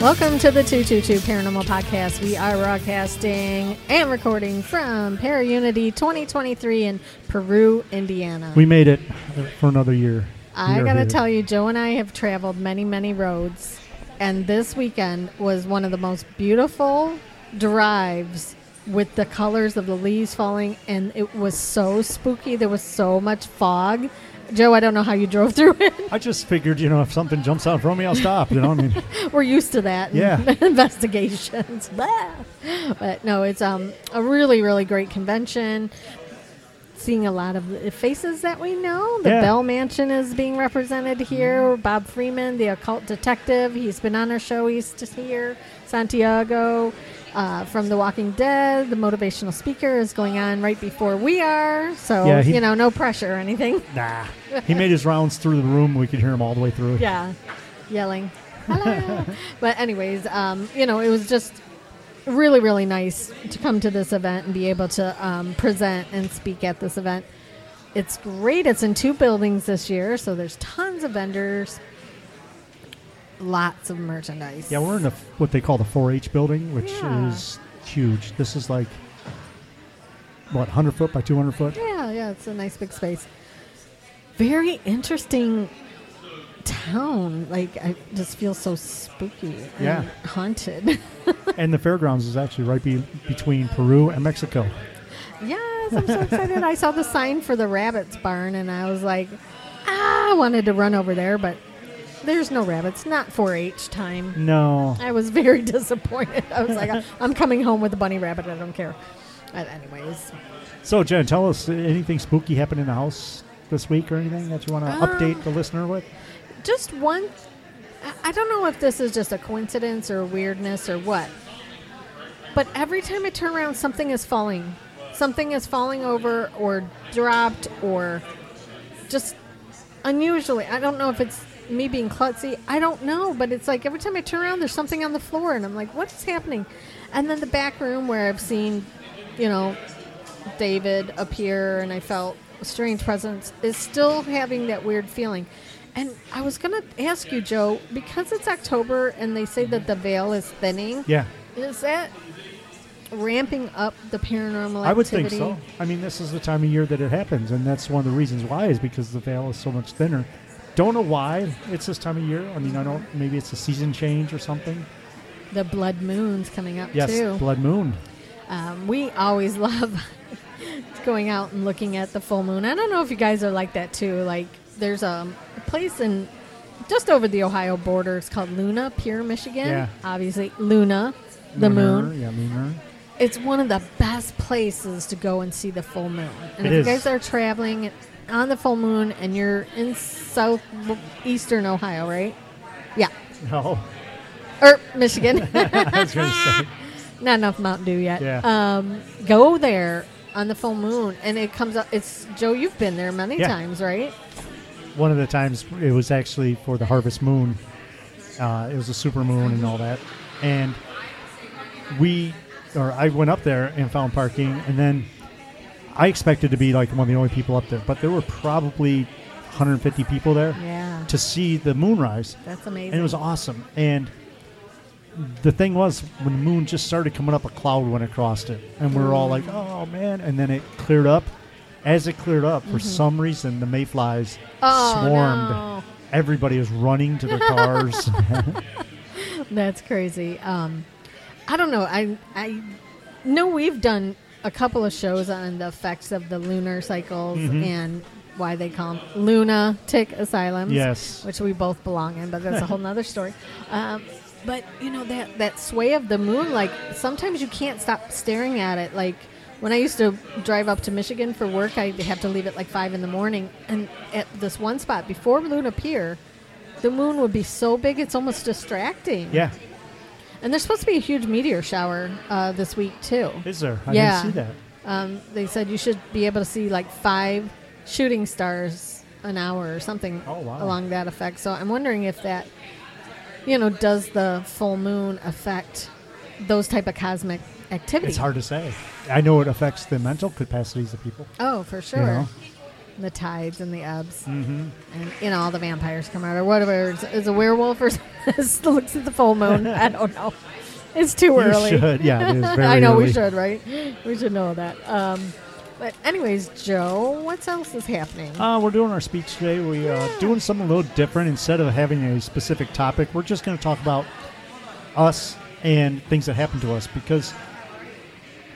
Welcome to the 222 Paranormal Podcast. We are broadcasting and recording from Para Unity 2023 in Peru, Indiana. We made it for another year. I got to tell you, Joe and I have traveled many, many roads. And this weekend was one of the most beautiful drives with the colors of the leaves falling. And it was so spooky. There was so much fog. Joe, I don't know how you drove through it. I just figured, if something jumps out from me, I'll stop. We're used to that. Yeah. Investigations. But no, it's a really, really great convention. Seeing a lot of faces that we know. The Bell Mansion is being represented here. Bob Freeman, the occult detective. He's been on our show. He's just here. Santiago from The Walking Dead, the motivational speaker, is going on right before we are. So, no pressure or anything. Nah. He made his rounds through the room. We could hear him all the way through. Yeah. Yelling. Hello. But anyways, it was just really, really nice to come to this event and be able to present and speak at this event. It's great. It's in two buildings this year, so there's tons of vendors. Lots of merchandise. Yeah, we're in what they call the 4H building, which is huge. This is like, 100 foot by 200 foot? Yeah, it's a nice big space. Very interesting town. I just feel so spooky and haunted. And the fairgrounds is actually right between Peru and Mexico. Yes, I'm so excited. I saw the sign for the rabbits barn, and I was like, I wanted to run over there, but there's no rabbits, not 4-H time. No. I was very disappointed. I was like, I'm coming home with a bunny rabbit. I don't care. But anyways. So, Jen, tell us, anything spooky happened in the house this week or anything that you want to update the listener with? Just one. I don't know if this is just a coincidence or a weirdness or what, but every time I turn around, something is falling. Something is falling over or dropped or just unusually. I don't know if it's me being klutzy. I don't know, but it's like every time I turn around, there's something on the floor, and I'm like, what is happening? And then the back room where I've seen, David appear and I felt a strange presence is still having that weird feeling. And I was going to ask you, Joe, because it's October and they say that the veil is thinning. Yeah. Is that ramping up the paranormal activity? I would think so. This is the time of year that it happens. And that's one of the reasons why, is because the veil is so much thinner. Don't know why it's this time of year. I don't. Maybe it's a season change or something. The blood moon's coming up, too. Yes, blood moon. We always love going out and looking at the full moon. I don't know if you guys are like that, too. There's a place in just over the Ohio border. It's called Luna Pier, Michigan. Yeah. Obviously, Luna, the moon. Yeah, lunar. It's one of the best places to go and see the full moon. And if you guys are traveling on the full moon and you're in southeastern Ohio, right? Yeah. No. Michigan. I was going to say. Not enough Mountain Dew yet. Yeah. Go there on the full moon, and it comes up. It's, Joe, you've been there many times, right? One of the times it was actually for the harvest moon. It was a super moon and all that. And I went up there and found parking. And then I expected to be one of the only people up there. But there were probably 150 people there to see the moonrise. That's amazing. And it was awesome. And the thing was, when the moon just started coming up, a cloud went across it. And we were all like, oh, man. And then it cleared up. As it cleared up, for some reason, the mayflies swarmed. No. Everybody was running to their cars. That's crazy. I don't know. I know we've done a couple of shows on the effects of the lunar cycles and why they call them lunatic asylums. Yes. Which we both belong in, but that's a whole nother story. But, that sway of the moon, sometimes you can't stop staring at it, when I used to drive up to Michigan for work, I'd have to leave at 5 in the morning. And at this one spot, before Luna Pier, the moon would be so big, it's almost distracting. Yeah. And there's supposed to be a huge meteor shower this week, too. Is there? I didn't see that. They said you should be able to see, 5 shooting stars an hour or something along that effect. So I'm wondering if that, does the full moon affect those type of cosmic activity? It's hard to say. I know it affects the mental capacities of people. Oh, for sure. the tides and the ebbs, and all the vampires come out or whatever. Is a werewolf or something looks at the full moon? I don't know. It's too early. Should. Yeah, it is very I know early. We should, right? We should know that. But anyways, Joe, what else is happening? We're doing our speech today. We're doing something a little different. Instead of having a specific topic, we're just going to talk about us and things that happen to us, because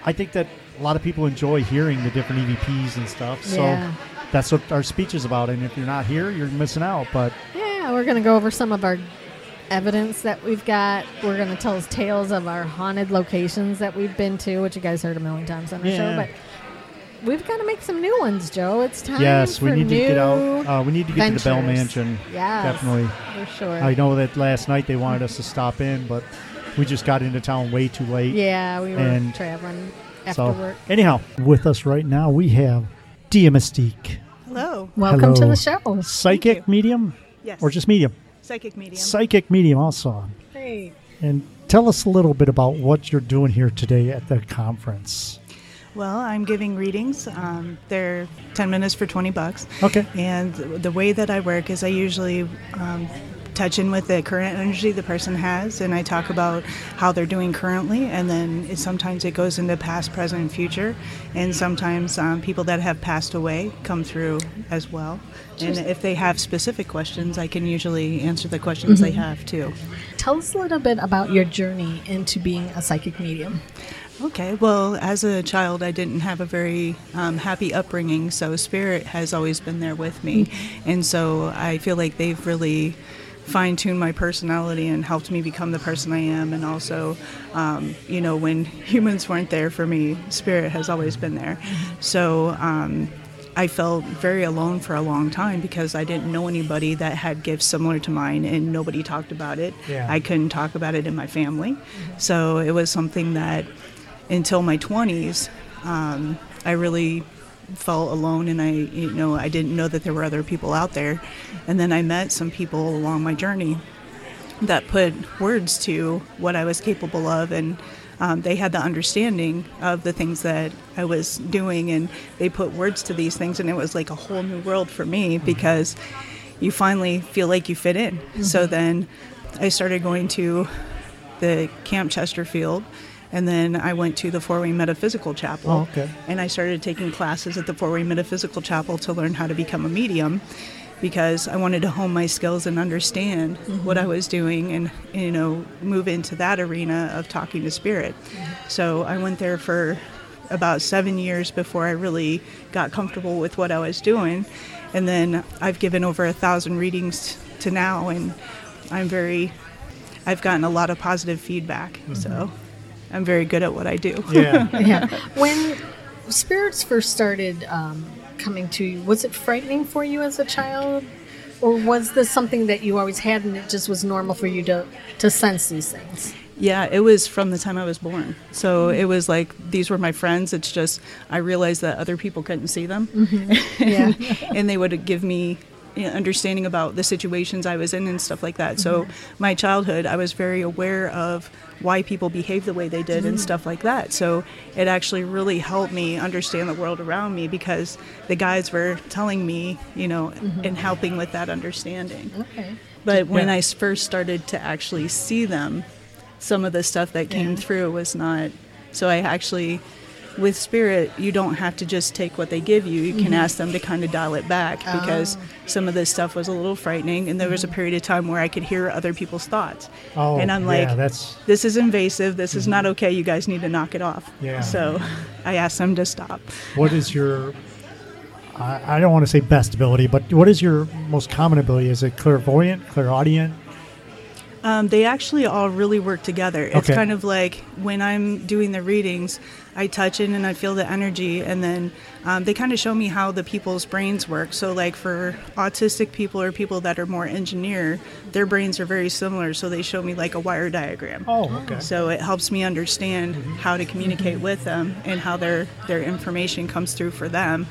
I think that a lot of people enjoy hearing the different EVPs and stuff. So that's what our speech is about. And if you're not here, you're missing out. But yeah, we're going to go over some of our evidence that we've got. We're going to tell us tales of our haunted locations that we've been to, which you guys heard a million times on the show. But we've got to make some new ones, Joe. It's time. Yes, we need to get out. We need to get to the Bell Mansion. Yeah, definitely. For sure. I know that last night they wanted us to stop in, but we just got into town way too late. Yeah, we were traveling after work. Anyhow, with us right now we have Dia Mystique. Hello. Welcome to the show. Psychic medium? Yes. Or just medium? Psychic medium. Psychic medium also. Hey. And tell us a little bit about what you're doing here today at the conference. Well, I'm giving readings. They're 10 minutes for $20. Okay. And the way that I work is I usually touch in with the current energy the person has, and I talk about how they're doing currently, and then sometimes it goes into past, present, and future, and sometimes people that have passed away come through as well. And if they have specific questions, I can usually answer the questions they have too. Tell us a little bit about your journey into being a psychic medium. Okay, well, as a child, I didn't have a very happy upbringing, so spirit has always been there with me, and so I feel like they've really fine-tune my personality and helped me become the person I am. And also, you know, when humans weren't there for me, spirit has always been there. So I felt very alone for a long time because I didn't know anybody that had gifts similar to mine, and nobody talked about it. Yeah. I couldn't talk about it in my family. So it was something that until my 20s, I really felt alone, and I, you know, I didn't know that there were other people out there. And then I met some people along my journey that put words to what I was capable of, and they had the understanding of the things that I was doing, and they put words to these things, and it was like a whole new world for me because you finally feel like you fit in. So then I started going to the Camp Chesterfield. And then I went to the Four Way Metaphysical Chapel, and I started taking classes at the Four Way Metaphysical Chapel to learn how to become a medium, because I wanted to hone my skills and understand what I was doing, and, you know, move into that arena of talking to spirit. So I went there for about 7 years before I really got comfortable with what I was doing, and then I've given over 1,000 readings to now, and I've gotten a lot of positive feedback. So I'm very good at what I do. When spirits first started coming to you, was it frightening for you as a child? Or was this something that you always had and it just was normal for you to sense these things? Yeah, it was from the time I was born. So it was like, these were my friends. It's just, I realized that other people couldn't see them. And they would give me understanding about the situations I was in and stuff like that. So my childhood, I was very aware of why people behave the way they did and stuff like that. So it actually really helped me understand the world around me, because the guides were telling me, you know, and helping with that understanding. But when I first started to actually see them, some of the stuff that came through was not. So I actually, with spirit, you don't have to just take what they give you. You can ask them to kind of dial it back, because some of this stuff was a little frightening, and there was a period of time where I could hear other people's thoughts. And I'm like, this is invasive. This is not okay. You guys need to knock it off. So I asked them to stop. What is your, I don't want to say best ability, but what is your most common ability? Is it clairvoyant, clairaudient? They actually all really work together. It's kind of like when I'm doing the readings, I touch in and I feel the energy, and then they kind of show me how the people's brains work. So like for autistic people or people that are more engineer, their brains are very similar. So they show me like a wire diagram. So it helps me understand how to communicate with them and how their information comes through for them.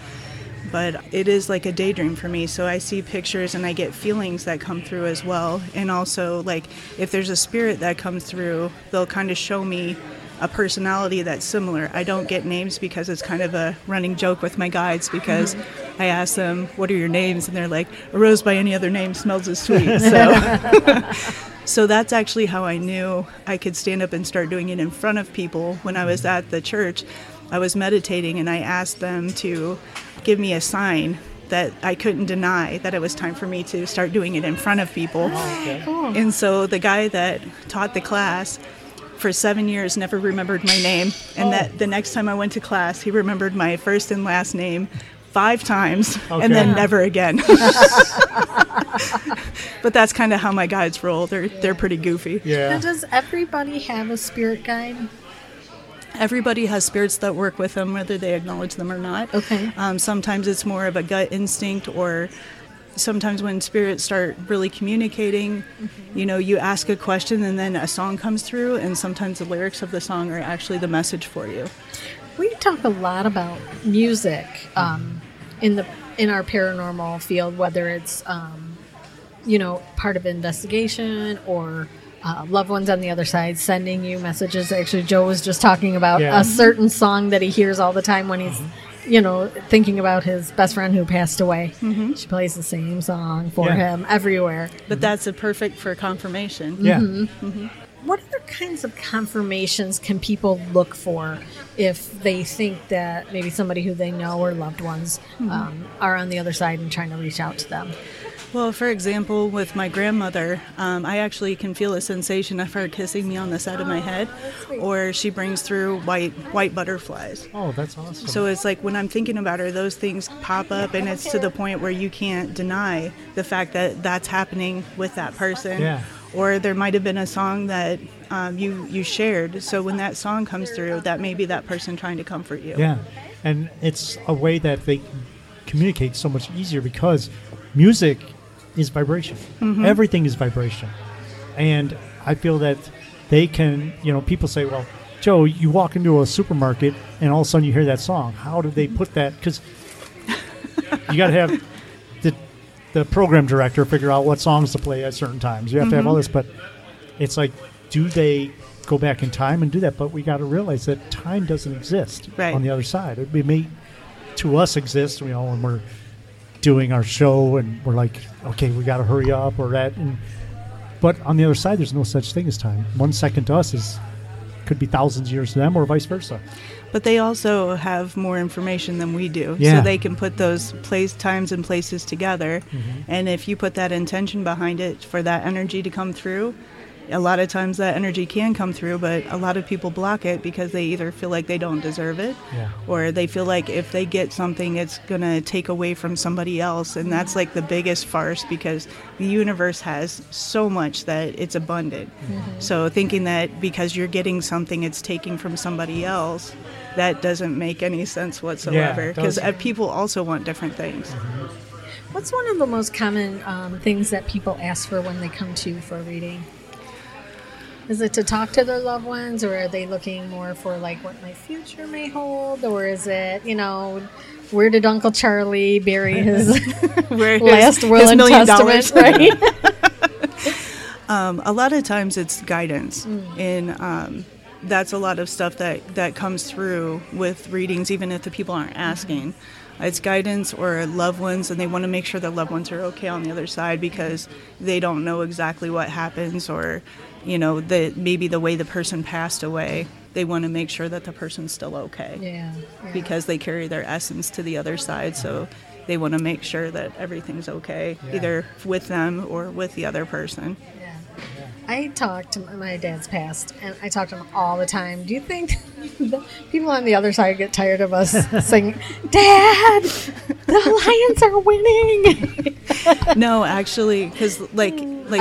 But it is like a daydream for me. So I see pictures and I get feelings that come through as well. And also, like, if there's a spirit that comes through, they'll kind of show me a personality that's similar. I don't get names because it's kind of a running joke with my guides, because I ask them, what are your names? And they're like, a rose by any other name smells as sweet. So, so that's actually how I knew I could stand up and start doing it in front of people. When I was at the church, I was meditating and I asked them to give me a sign that I couldn't deny, that it was time for me to start doing it in front of people. Oh, okay. Cool. And so the guy that taught the class for 7 years never remembered my name. And that the next time I went to class, he remembered my first and last name 5 times, okay, and then never again. But that's kind of how my guides roll. They're pretty goofy. Yeah. So does everybody have a spirit guide? Everybody has spirits that work with them, whether they acknowledge them or not. Okay. Sometimes it's more of a gut instinct, or sometimes when spirits start really communicating, mm-hmm, you know, you ask a question and then a song comes through, and sometimes the lyrics of the song are actually the message for you. We talk a lot about music in our paranormal field, whether it's, you know, part of investigation or... loved ones on the other side sending you messages. Actually, Joe was just talking about a certain song that he hears all the time when he's, you know, thinking about his best friend who passed away. Mm-hmm. She plays the same song for him everywhere. But that's a perfect for confirmation. Yeah. Mm-hmm. Mm-hmm. What other kinds of confirmations can people look for if they think that maybe somebody who they know or loved ones are on the other side and trying to reach out to them? Well, for example, with my grandmother, I actually can feel a sensation of her kissing me on the side of my head, or she brings through white butterflies. Oh, that's awesome. So it's like when I'm thinking about her, those things pop up, and it's to the point where you can't deny the fact that that's happening with that person. Yeah. Or there might have been a song that you shared, so when that song comes through, that may be that person trying to comfort you. Yeah, and it's a way that they communicate so much easier because music is vibration. Mm-hmm. Everything is vibration. And I feel that they can, you know, people say, well, Joe, you walk into a supermarket and all of a sudden you hear that song. How do they put that? Because you got to have the program director figure out what songs to play at certain times. You have to have all this. But it's like, do they go back in time and do that? But we got to realize that time doesn't exist on the other side. It may, to us, exist, you know, when we're doing our show and we're like, okay, we got to hurry up or that. But on the other side, there's no such thing as time. 1 second to us could be thousands of years to them or vice versa. But they also have more information than we do. Yeah. So they can put those times and places together. Mm-hmm. And if you put that intention behind it for that energy to come through, a lot of times that energy can come through, but a lot of people block it because they either feel like they don't deserve it, or they feel like if they get something, it's going to take away from somebody else. And that's like the biggest farce, because the universe has so much that it's abundant. Mm-hmm. So thinking that because you're getting something, it's taking from somebody else, that doesn't make any sense whatsoever, because people also want different things. Mm-hmm. What's one of the most common things that people ask for when they come to you for a reading? Is it to talk to their loved ones, or are they looking more for, like, what my future may hold? Or is it, you know, where did Uncle Charlie bury his last will and testament, right? A lot of times it's guidance. Mm. And that's a lot of stuff that comes through with readings, even if the people aren't asking. It's guidance or loved ones, and they want to make sure their loved ones are okay on the other side, because they don't know exactly what happens, or... you know, maybe the way the person passed away, they want to make sure that the person's still okay. Yeah. Because they carry their essence to the other side, so they want to make sure that everything's okay, either with them or with the other person. Yeah. I talk to my dad's past, and I talk to him all the time. Do you think people on the other side get tired of us saying, Dad, the Lions are winning? No, actually, because like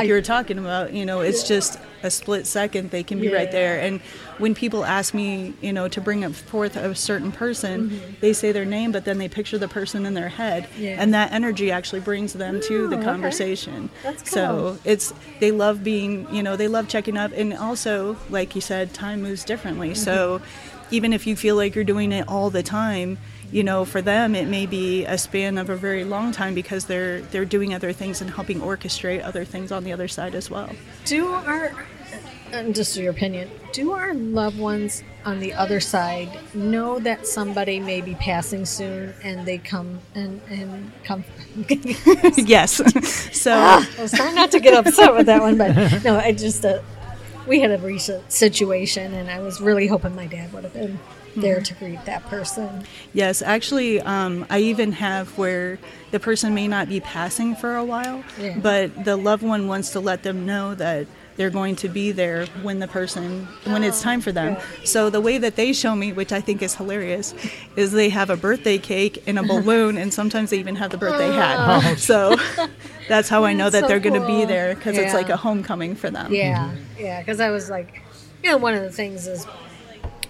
you were talking about, you know, it's just a split second. They can be right there. And when people ask me, you know, to bring up forth a certain person, they say their name, but then they picture the person in their head, and that energy actually brings them to the conversation. That's cool. So they love being, you know, they love checking up, and also, like you said, time moves differently. Mm-hmm. So even if you feel like you're doing it all the time, you know, for them, it may be a span of a very long time, because they're doing other things and helping orchestrate other things on the other side as well. Do our and just your opinion, do our loved ones on the other side know that somebody may be passing soon and they come and come? Yes. So I was trying not to get upset with that one, but no, I just, we had a recent situation and I was really hoping my dad would have been there to greet that person. Yes, actually, I even have where the person may not be passing for a while, but the loved one wants to let them know that they're going to be there when the person, when it's time for them. Good. So the way that they show me, which I think is hilarious, is they have a birthday cake and a balloon, and sometimes they even have the birthday hat. So that's how I know that so they're going to be there, because it's like a homecoming for them. Yeah, because I was like, you know, one of the things is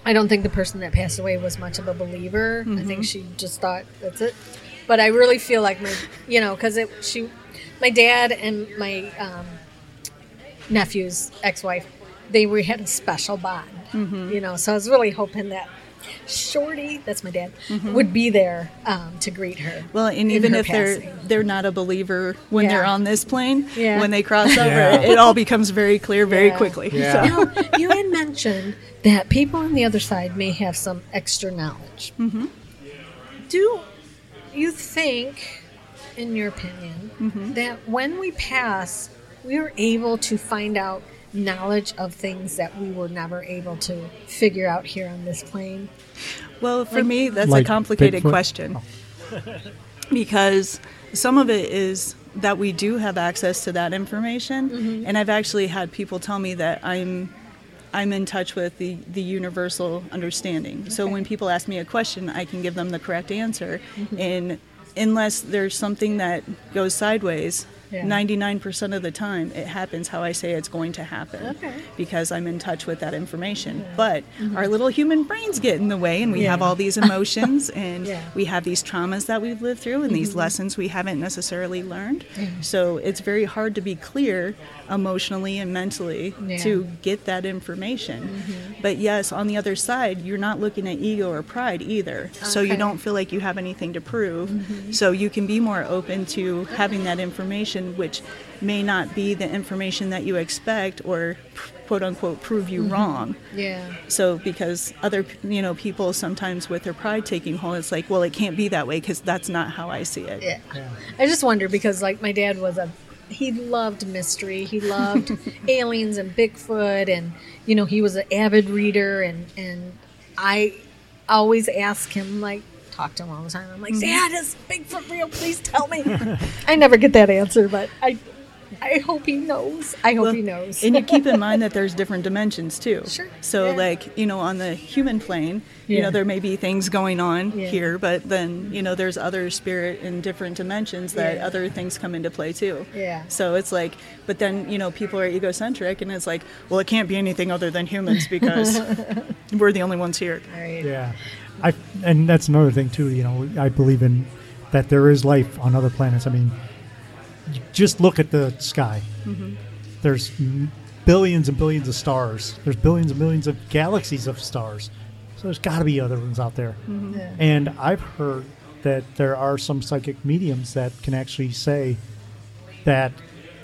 I don't think the person that passed away was much of a believer. I think she just thought, that's it. But I really feel like my, you know, because my dad and my nephew's ex-wife, we had a special bond, you know, so I was really hoping that Shorty, that's my dad, would be there to greet her. Well, and even if they're not a believer when they're on this plane, when they cross over, it all becomes very clear very quickly. So. Now, you had mentioned that people on the other side may have some extra knowledge. Do you think, in your opinion, that when we pass, we are able to find out knowledge of things that we were never able to figure out here on this plane? Well, for me, that's a complicated question. Because some of it is that we do have access to that information. And I've actually had people tell me that I'm in touch with the universal understanding. So when people ask me a question, I can give them the correct answer. And unless there's something that goes sideways, 99% of the time it happens how I say it's going to happen, because I'm in touch with that information. But our little human brains get in the way, and we have all these emotions, and we have these traumas that we've lived through, and these lessons we haven't necessarily learned. So it's very hard to be clear emotionally and mentally to get that information. But yes, on the other side, you're not looking at ego or pride either. So you don't feel like you have anything to prove. So you can be more open to having that information, which may not be the information that you expect or quote-unquote prove you wrong. So because other, you know, people sometimes with their pride taking hold, it's like, well, it can't be that way because that's not how I see it. I just wonder because, like, my dad was he loved mystery. He loved aliens and Bigfoot, and, you know, he was an avid reader, and I always ask him, like, talk to him all the time. I'm like, Dad, is Bigfoot real? Please tell me. I never get that answer, but I hope he knows. He knows. And you keep in mind that there's different dimensions too. So like, you know, on the human plane, you know, there may be things going on here, but then, you know, there's other spirit in different dimensions that other things come into play too. So it's like, but then, you know, people are egocentric, and it's like, well, it can't be anything other than humans because we're the only ones here. Right. And that's another thing too, you know, I believe in that there is life on other planets. I mean, just look at the sky. There's billions and billions of stars. There's billions and billions of galaxies of stars. So there's got to be other ones out there. And I've heard that there are some psychic mediums that can actually say that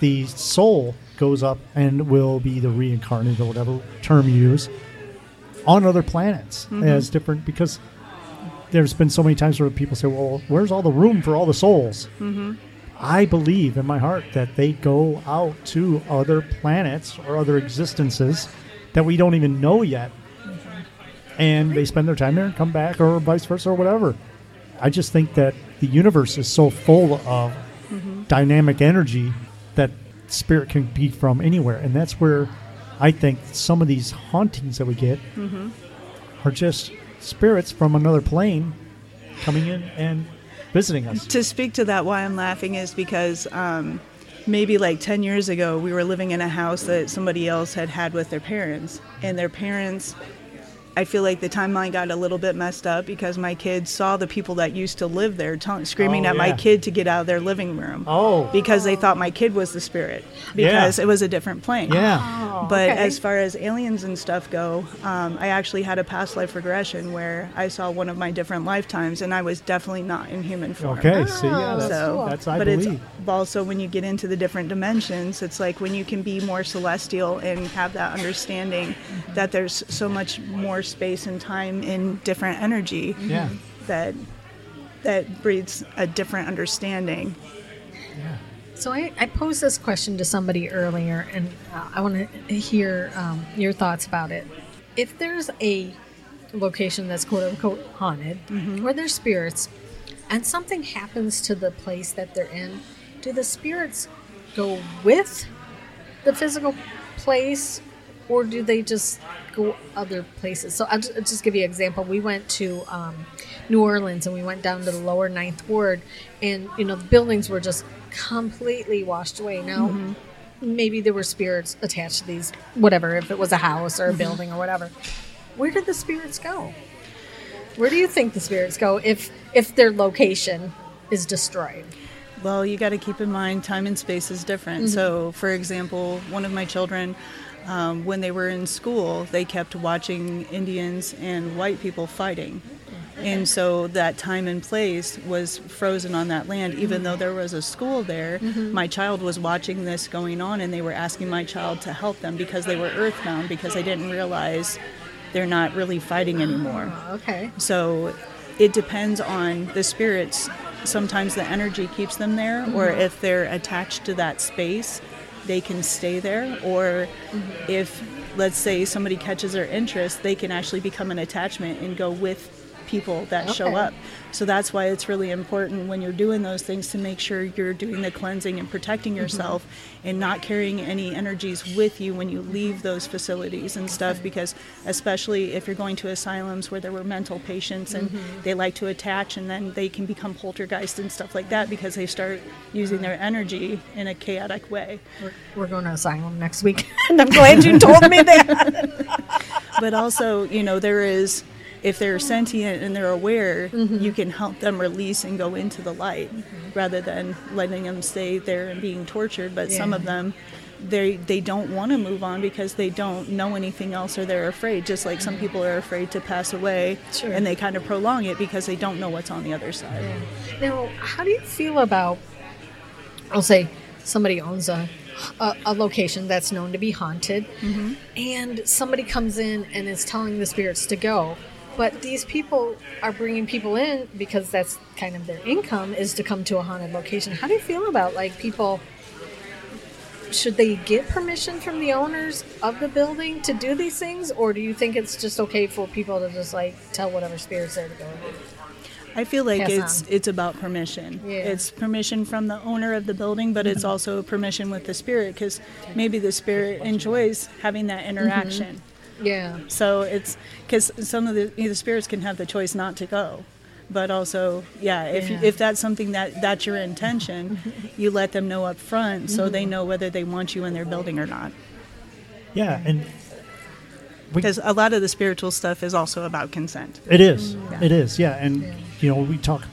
the soul goes up and will be the reincarnated, or whatever term you use, on other planets as different, because there's been so many times where people say, well, where's all the room for all the souls? I believe in my heart that they go out to other planets or other existences that we don't even know yet. And they spend their time there and come back, or vice versa, or whatever. I just think that the universe is so full of dynamic energy that spirit can be from anywhere. And that's where I think some of these hauntings that we get are just spirits from another plane coming in and visiting us. To speak to that, why I'm laughing is because maybe like 10 years ago, we were living in a house that somebody else had with their parents. And their parents, I feel like the timeline got a little bit messed up because my kids saw the people that used to live there screaming at my kid to get out of their living room. Oh. Because they thought my kid was the spirit because it was a different plane. Yeah. Oh, but as far as aliens and stuff go, I actually had a past life regression where I saw one of my different lifetimes and I was definitely not in human form. Okay. See, yeah, that's I believe. But it's also when you get into the different dimensions, it's like when you can be more celestial and have that understanding that there's so much more space and time and different energy that breeds a different understanding. Yeah. So I posed this question to somebody earlier, and I want to hear your thoughts about it. If there's a location that's quote-unquote haunted, where there's spirits, and something happens to the place that they're in, do the spirits go with the physical place, or do they just go other places? So I'll just give you an example. We went to New Orleans, and we went down to the lower Ninth Ward, and the buildings were just completely washed away. Now, maybe there were spirits attached to these, whatever, if it was a house or a building or whatever. Where did the spirits go? Where do you think the spirits go if their location is destroyed? Well, you got to keep in mind time and space is different. So, for example, one of my children, when they were in school, they kept watching Indians and white people fighting. And so that time and place was frozen on that land. Even though there was a school there, my child was watching this going on, and they were asking my child to help them because they were earthbound, because they didn't realize they're not really fighting anymore. Okay. So it depends on the spirits. Sometimes the energy keeps them there, or if they're attached to that space, they can stay there. Or if, let's say, somebody catches their interest, they can actually become an attachment and go with people that show up. So that's why it's really important when you're doing those things to make sure you're doing the cleansing and protecting yourself and not carrying any energies with you when you leave those facilities and stuff, because especially if you're going to asylums where there were mental patients and they like to attach, and then they can become poltergeists and stuff like that because they start using their energy in a chaotic way. We're going to asylum next week, and I'm glad you told me that. But also, there is, if they're sentient and they're aware, you can help them release and go into the light rather than letting them stay there and being tortured. But some of them, they don't want to move on because they don't know anything else, or they're afraid, just like some people are afraid to pass away, and they kind of prolong it because they don't know what's on the other side. Yeah. Now, how do you feel about, I'll say, somebody owns a location that's known to be haunted, and somebody comes in and is telling the spirits to go? But these people are bringing people in because that's kind of their income, is to come to a haunted location. How do you feel about, people, should they get permission from the owners of the building to do these things? Or do you think it's just okay for people to just, tell whatever spirits there to go? I feel like it's about permission. Yeah. It's permission from the owner of the building, but it's also permission with the spirit, because maybe the spirit enjoys having that interaction. Yeah. So it's because some of the spirits can have the choice not to go, but also, if that's something that's your intention, you let them know up front so they know whether they want you in their building or not. Yeah, and because a lot of the spiritual stuff is also about consent. It is. Yeah. It is. Yeah, and we talked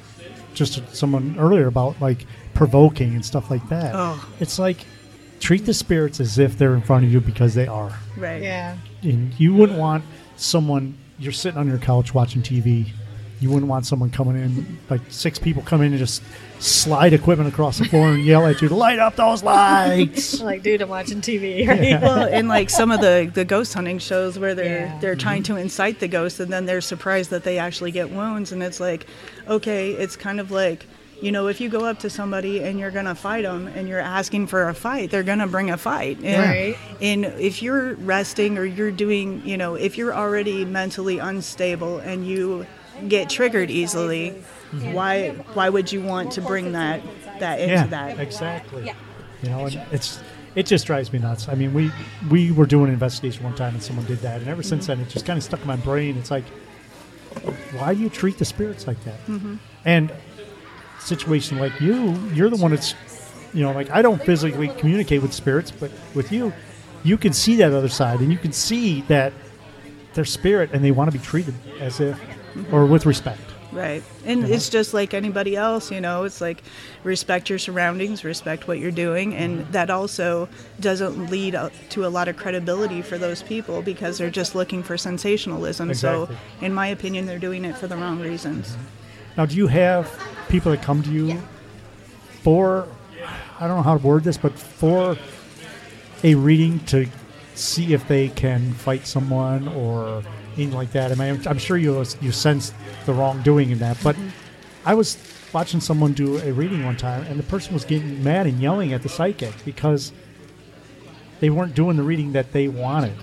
just to someone earlier about provoking and stuff like that. Oh. It's treat the spirits as if they're in front of you, because they are. Right. Yeah. And you wouldn't want someone, you're sitting on your couch watching TV, you wouldn't want someone coming in, six people come in and just slide equipment across the floor and yell at you to light up those lights. Dude, I'm watching TV. Right? Yeah. Well, and some of the ghost hunting shows where they're trying to incite the ghosts, and then they're surprised that they actually get wounds, and it's okay, it's kind of if you go up to somebody and you're going to fight them and you're asking for a fight, they're going to bring a fight. And, right. And if you're resting or you're doing, if you're already mentally unstable and you get triggered easily, why would you want to bring that into that? Exactly. Yeah. It just drives me nuts. I mean, we were doing an investigation one time and someone did that. And ever since then, it just kind of stuck in my brain. It's why do you treat the spirits like that? And situation like you're the one that's I don't physically communicate with spirits, but with you can see that other side, and you can see that their spirit, and they want to be treated as if, or with respect. Right. And it's just like anybody else, you know, it's like respect your surroundings, respect what you're doing. And that also doesn't lead to a lot of credibility for those people because they're just looking for sensationalism. Exactly. So in my opinion, they're doing it for the wrong reasons. Now, do you have people that come to you for, I don't know how to word this, but for a reading to see if they can fight someone or anything like that? I mean, I'm sure you sense the wrongdoing in that, but I was watching someone do a reading one time, and the person was getting mad and yelling at the psychic because they weren't doing the reading that they wanted.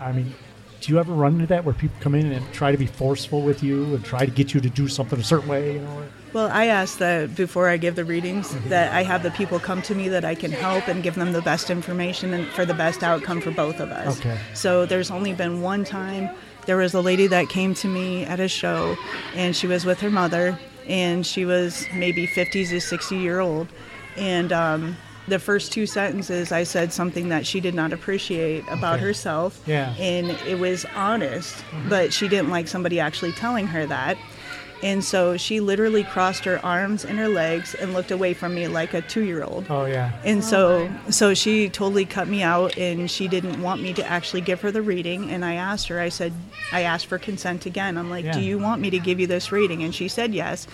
I mean, do you ever run into that where people come in and try to be forceful with you and try to get you to do something a certain way? You know? Well, I ask that before I give the readings, that I have the people come to me that I can help and give them the best information and for the best outcome for both of us. Okay. So there's only been one time. There was a lady that came to me at a show, and she was with her mother, and she was maybe 50 to 60-year-old. And the first two sentences, I said something that she did not appreciate about herself, and it was honest, but she didn't like somebody actually telling her that. And so she literally crossed her arms and her legs and looked away from me like a 2-year-old. Oh, yeah. And so she totally cut me out, and she didn't want me to actually give her the reading. And I asked her, I said, I asked for consent again. I'm like, do you want me to give you this reading? And she said yes.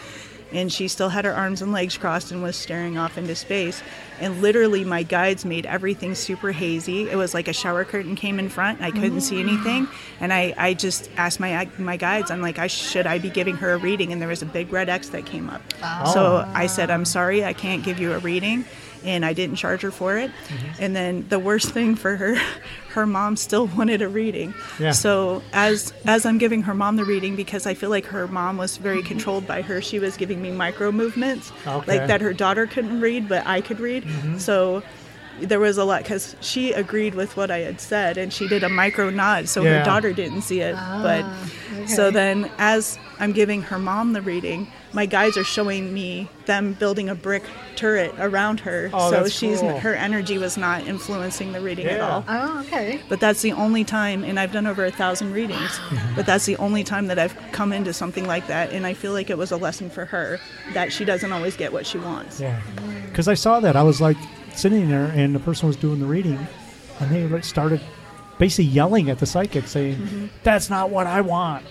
And she still had her arms and legs crossed and was staring off into space. And literally my guides made everything super hazy. It was like a shower curtain came in front. I couldn't see anything. And I just asked my guides, I'm like, should I be giving her a reading? And there was a big red X that came up. Oh. So I said, I'm sorry, I can't give you a reading. And I didn't charge her for it. And then the worst thing for her, her mom still wanted a reading. Yeah. So as I'm giving her mom the reading, because I feel like her mom was very controlled by her, she was giving me micro movements, like that her daughter couldn't read, but I could read. So there was a lot, because she agreed with what I had said, and she did a micro nod, so her daughter didn't see it. So then as I'm giving her mom the reading, my guys are showing me them building a brick turret around her, so she's cool. Her energy was not influencing the reading at all. Oh, okay. But that's the only time, and I've done over 1,000 readings, but that's the only time that I've come into something like that, and I feel like it was a lesson for her that she doesn't always get what she wants. Yeah, because I saw that. I was like sitting there, and the person was doing the reading, and they started basically yelling at the psychic, saying, that's not what I want.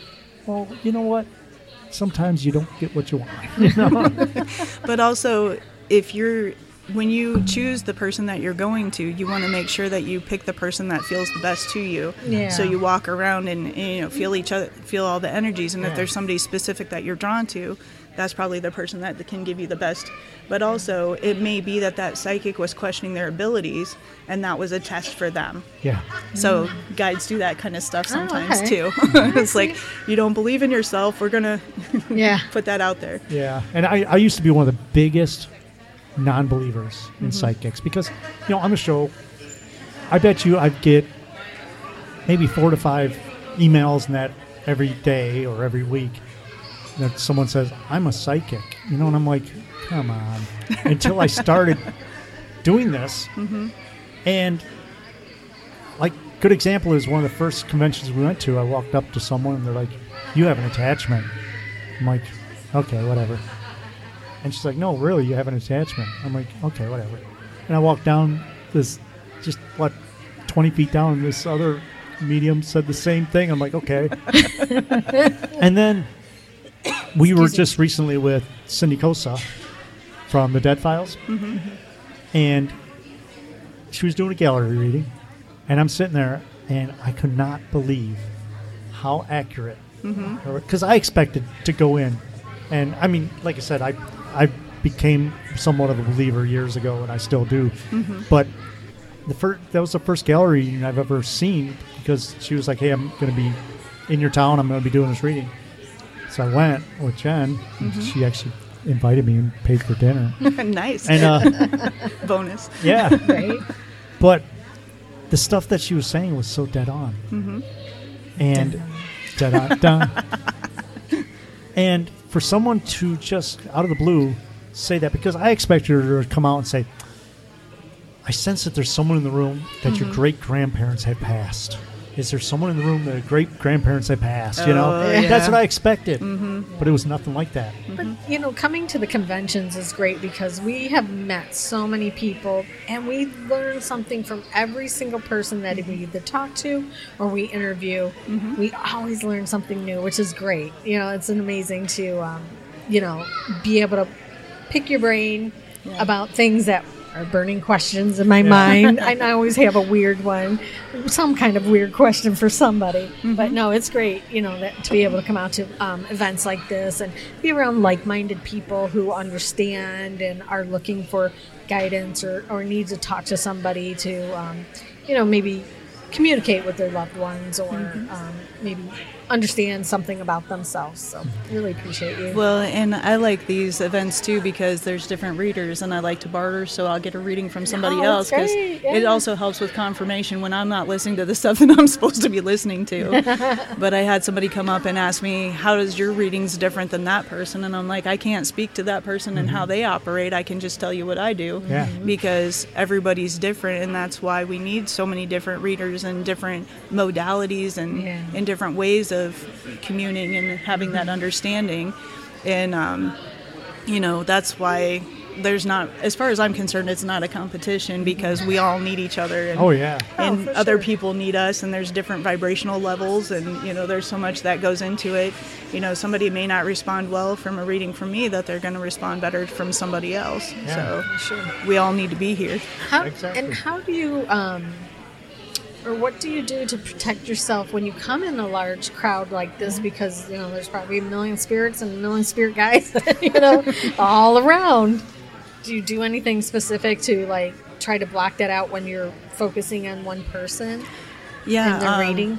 Well, you know what? Sometimes you don't get what you want, you know? But also, when you choose the person that you're going to, you want to make sure that you pick the person that feels the best to you. Yeah. So you walk around and you know, feel all the energies, and if there's somebody specific that you're drawn to, that's probably the person that can give you the best. But also, it may be that psychic was questioning their abilities, and that was a test for them. Yeah. So guides do that kind of stuff sometimes, too. It's like, you don't believe in yourself, we're going to put that out there. Yeah. And I used to be one of the biggest non-believers in psychics because, you know, on the show, I bet you I'd get maybe 4 to 5 emails in that every day or every week that someone says, I'm a psychic, you know, and I'm like, come on, until I started doing this. And like, good example is one of the first conventions we went to, I walked up to someone and they're like, you have an attachment. I'm like, okay, whatever. And she's like, no, really, you have an attachment. I'm like, okay, whatever. And I walked down this, 20 feet down, and this other medium said the same thing. I'm like, okay. And then we were just recently with Cindy Kosa from The Dead Files, and she was doing a gallery reading, and I'm sitting there, and I could not believe how accurate, because I expected to go in, and I mean, like I said, I became somewhat of a believer years ago, and I still do, but that was the first gallery reading I've ever seen, because she was like, hey, I'm going to be in your town, I'm going to be doing this reading. So I went with Jen, and she actually invited me and paid for dinner. Nice. And, bonus. Yeah. Right. But the stuff that she was saying was so dead on. And and for someone to just, out of the blue, say that, because I expected her to come out and say, I sense that there's someone in the room that your great-grandparents had passed. is there someone in the room that great-grandparents have passed, you know? Yeah. That's what I expected, but it was nothing like that. But, you know, coming to the conventions is great because we have met so many people, and we learn something from every single person that we either talk to or we interview. We always learn something new, which is great. You know, it's amazing to, you know, be able to pick your brain about things that are burning questions in my mind. And I always have a weird one, some kind of weird question for somebody. But no, it's great, you know, that, to be able to come out to events like this and be around like-minded people who understand and are looking for guidance or need to talk to somebody to, you know, maybe communicate with their loved ones or maybe understand something about themselves. So really appreciate you. Well, and I like these events too because there's different readers, and I like to barter, so I'll get a reading from somebody else because it also helps with confirmation when I'm not listening to the stuff that I'm supposed to be listening to. But I had somebody come up and ask me, how does your readings different than that person? And I'm like, I can't speak to that person and how they operate. I can just tell you what I do because everybody's different, and that's why we need so many different readers and different modalities and in different ways of communing and having that understanding. And you know, that's why there's not, as far as I'm concerned, it's not a competition because we all need each other, and other people need us, and there's different vibrational levels, and you know, there's so much that goes into it. You know, somebody may not respond well from a reading from me that they're going to respond better from somebody else. So we all need to be here. And how do you or what do you do to protect yourself when you come in a large crowd like this? Because, you know, there's probably a million spirits and a million spirit guys, you know, all around. Do you do anything specific to, like, try to block that out when you're focusing on one person? And they're reading?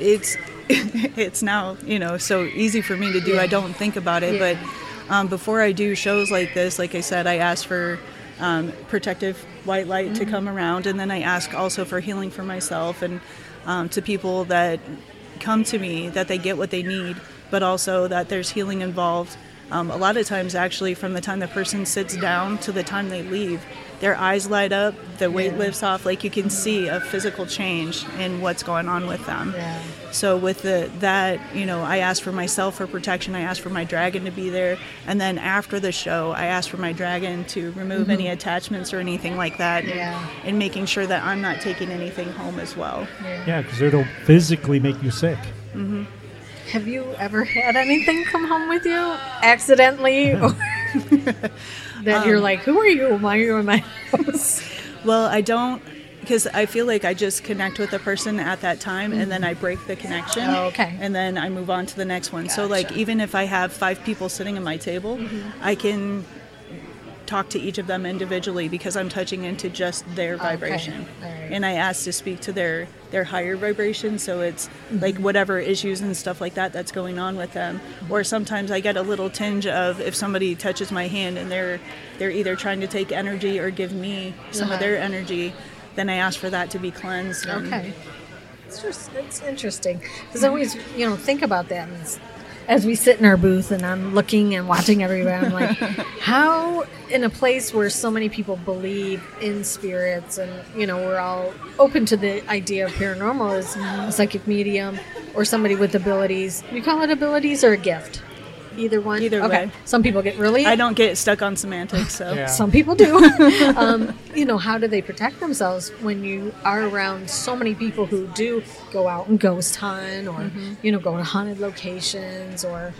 It's now, you know, so easy for me to do. I don't think about it. But before I do shows like this, like I said, I ask for protective white light to come around, and then I ask also for healing for myself and to people that come to me, that they get what they need, but also that there's healing involved. A lot of times, actually, from the time the person sits down to the time they leave, their eyes light up, the weight lifts off, like you can see a physical change in what's going on with them. So with that, you know, I asked for myself for protection, I asked for my dragon to be there, and then after the show, I asked for my dragon to remove any attachments or anything like that, and making sure that I'm not taking anything home as well. Yeah, because it'll physically make you sick. Have you ever had anything come home with you accidentally? Or that you're like, who are you? Why are you in my house? Well, I don't, because I feel like I just connect with the person at that time, and then I break the connection, and then I move on to the next one. So, like, even if I have five people sitting at my table, I can talk to each of them individually because I'm touching into just their vibration. And I ask to speak to their higher vibration, so it's like whatever issues and stuff like that that's going on with them. Or sometimes I get a little tinge of if somebody touches my hand and they're either trying to take energy or give me some of their energy, then I ask for that to be cleansed. It's interesting because I always, you know, think about that as we sit in our booth, and I'm looking and watching everywhere. I'm like, how in a place where so many people believe in spirits, and, you know, we're all open to the idea of paranormal as a psychic medium or somebody with abilities. You call it abilities or a gift? Either one? Either way. Some people get really... I don't get stuck on semantics, so... Some people do. You know, how do they protect themselves when you are around so many people who do go out and ghost hunt or, you know, go to haunted locations or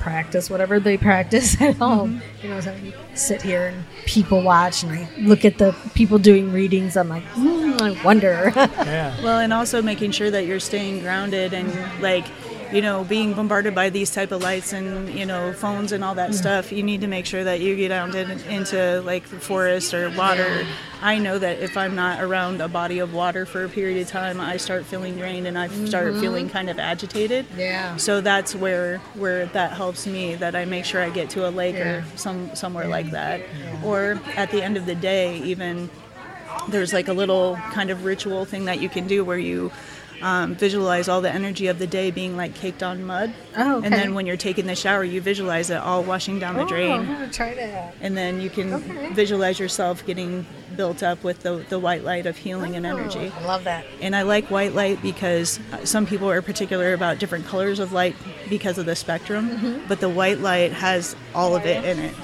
practice whatever they practice at home? You know, so I sit here and people watch, and I look at the people doing readings. I'm like, I wonder. Well, and also making sure that you're staying grounded and, like... You know, being bombarded by these type of lights and, you know, phones and all that stuff, you need to make sure that you get out into, like, the forest or water. I know that if I'm not around a body of water for a period of time, I start feeling drained and I start feeling kind of agitated. So that's where that helps me, that I make sure I get to a lake or somewhere like that. Or at the end of the day, even, there's, like, a little kind of ritual thing that you can do where you... visualize all the energy of the day being like caked on mud. And then when you're taking the shower, you visualize it all washing down the drain. I'm gonna try that. And then you can visualize yourself getting built up with the white light of healing and energy. I love that. And I like white light because some people are particular about different colors of light because of the spectrum, but the white light has all of it in it.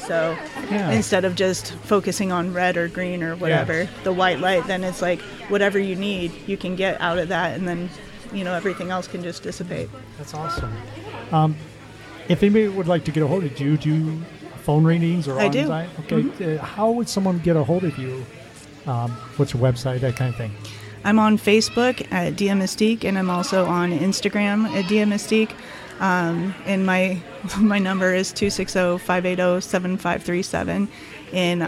So instead of just focusing on red or green or whatever, the white light, then it's like whatever you need, you can get out of that, and then, you know, everything else can just dissipate. That's awesome. If anybody would like to get a hold of you, do you phone readings or on site? Okay. How would someone get a hold of you? What's your website, that kind of thing? I'm on Facebook at Dia Mystique, and I'm also on Instagram at Dia Mystique. And my number is 260-580-7537. And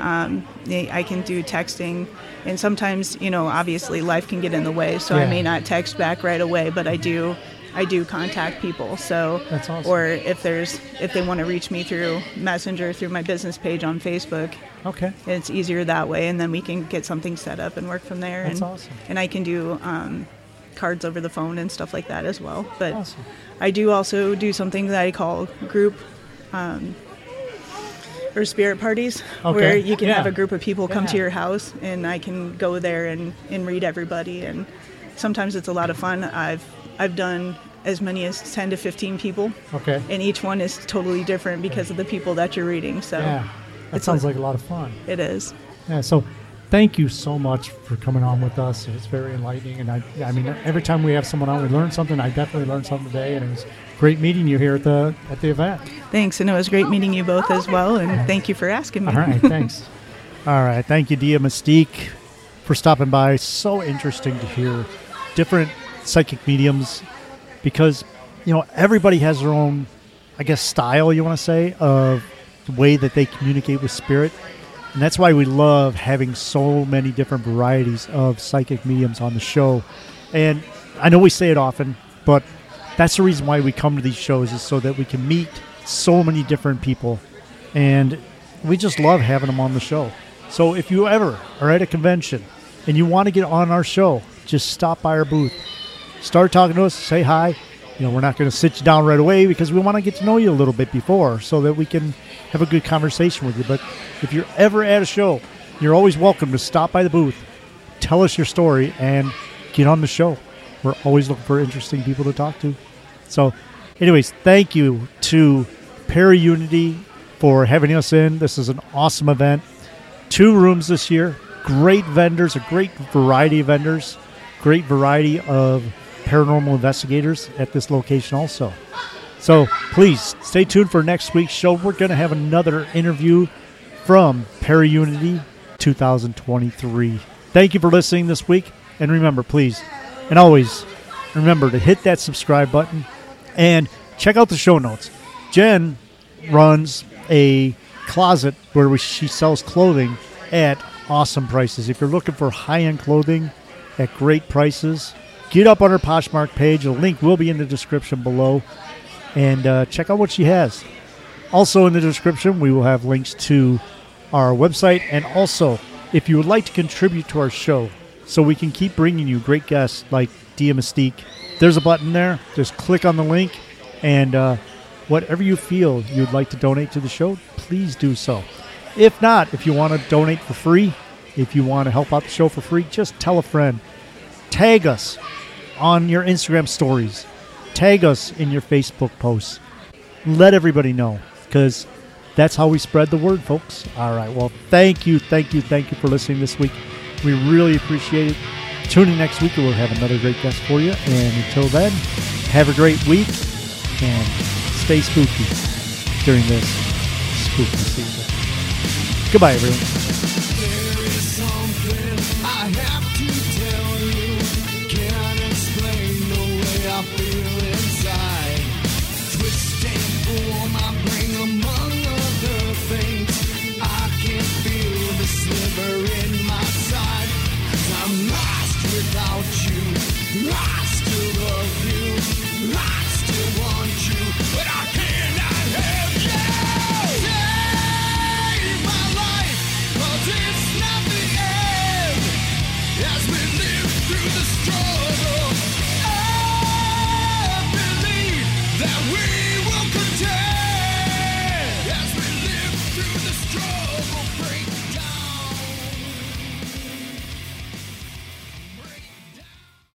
I can do texting. And sometimes, you know, obviously life can get in the way, so I may not text back right away, but I do contact people. So, that's awesome. Or if they want to reach me through Messenger, through my business page on Facebook, it's easier that way. And then we can get something set up and work from there. That's awesome. And I can do cards over the phone and stuff like that as well. But awesome. I do also do something that I call group or spirit parties, where you can have a group of people come to your house, and I can go there and read everybody. And sometimes it's a lot of fun. I've done as many as 10 to 15 people. And each one is totally different because of the people that you're reading. So that sounds like a lot of fun. It is. Yeah. So thank you so much for coming on with us. It's very enlightening. And I mean, every time we have someone on, we learn something. I definitely learned something today. And it was great meeting you here at the event. Thanks. And it was great meeting you both as well. And thank you for asking me. All right. Thanks. All right. Thank you, Dia Mystique, for stopping by. So interesting to hear different psychic mediums, because, you know, everybody has their own, I guess, style, you want to say, of the way that they communicate with spirit. And that's why we love having so many different varieties of psychic mediums on the show. And I know we say it often, but that's the reason why we come to these shows, is so that we can meet so many different people. And we just love having them on the show. So if you ever are at a convention and you want to get on our show, just stop by our booth. Start talking to us, say hi. You know, we're not going to sit you down right away because we want to get to know you a little bit before so that we can have a good conversation with you. But if you're ever at a show, you're always welcome to stop by the booth, tell us your story, and get on the show. We're always looking for interesting people to talk to. So anyways, thank you to Para Unity for having us in. This is an awesome event. 2 rooms this year. Great vendors, a great variety of vendors, great variety of paranormal investigators at this location also. So please stay tuned for next week's show. We're going to have another interview from Para Unity 2023. Thank you for listening this week. And remember, please, and always remember to hit that subscribe button and check out the show notes. Jen runs a closet where she sells clothing at awesome prices. If you're looking for high-end clothing at great prices, get up on her Poshmark page. A link will be in the description below. And check out what she has. Also in the description, we will have links to our website. And also, if you would like to contribute to our show so we can keep bringing you great guests like Dia Mystique, there's a button there. Just click on the link. And whatever you feel you'd like to donate to the show, please do so. If not, if you want to donate for free, if you want to help out the show for free, just tell a friend. Tag us on your Instagram stories. Tag us in your Facebook posts. Let everybody know, because that's how we spread the word, folks. All right. Well, thank you for listening this week. We really appreciate it. Tune in next week, and we'll have another great guest for you. And until then, have a great week, and stay spooky during this spooky season. Goodbye, everyone. There is something I have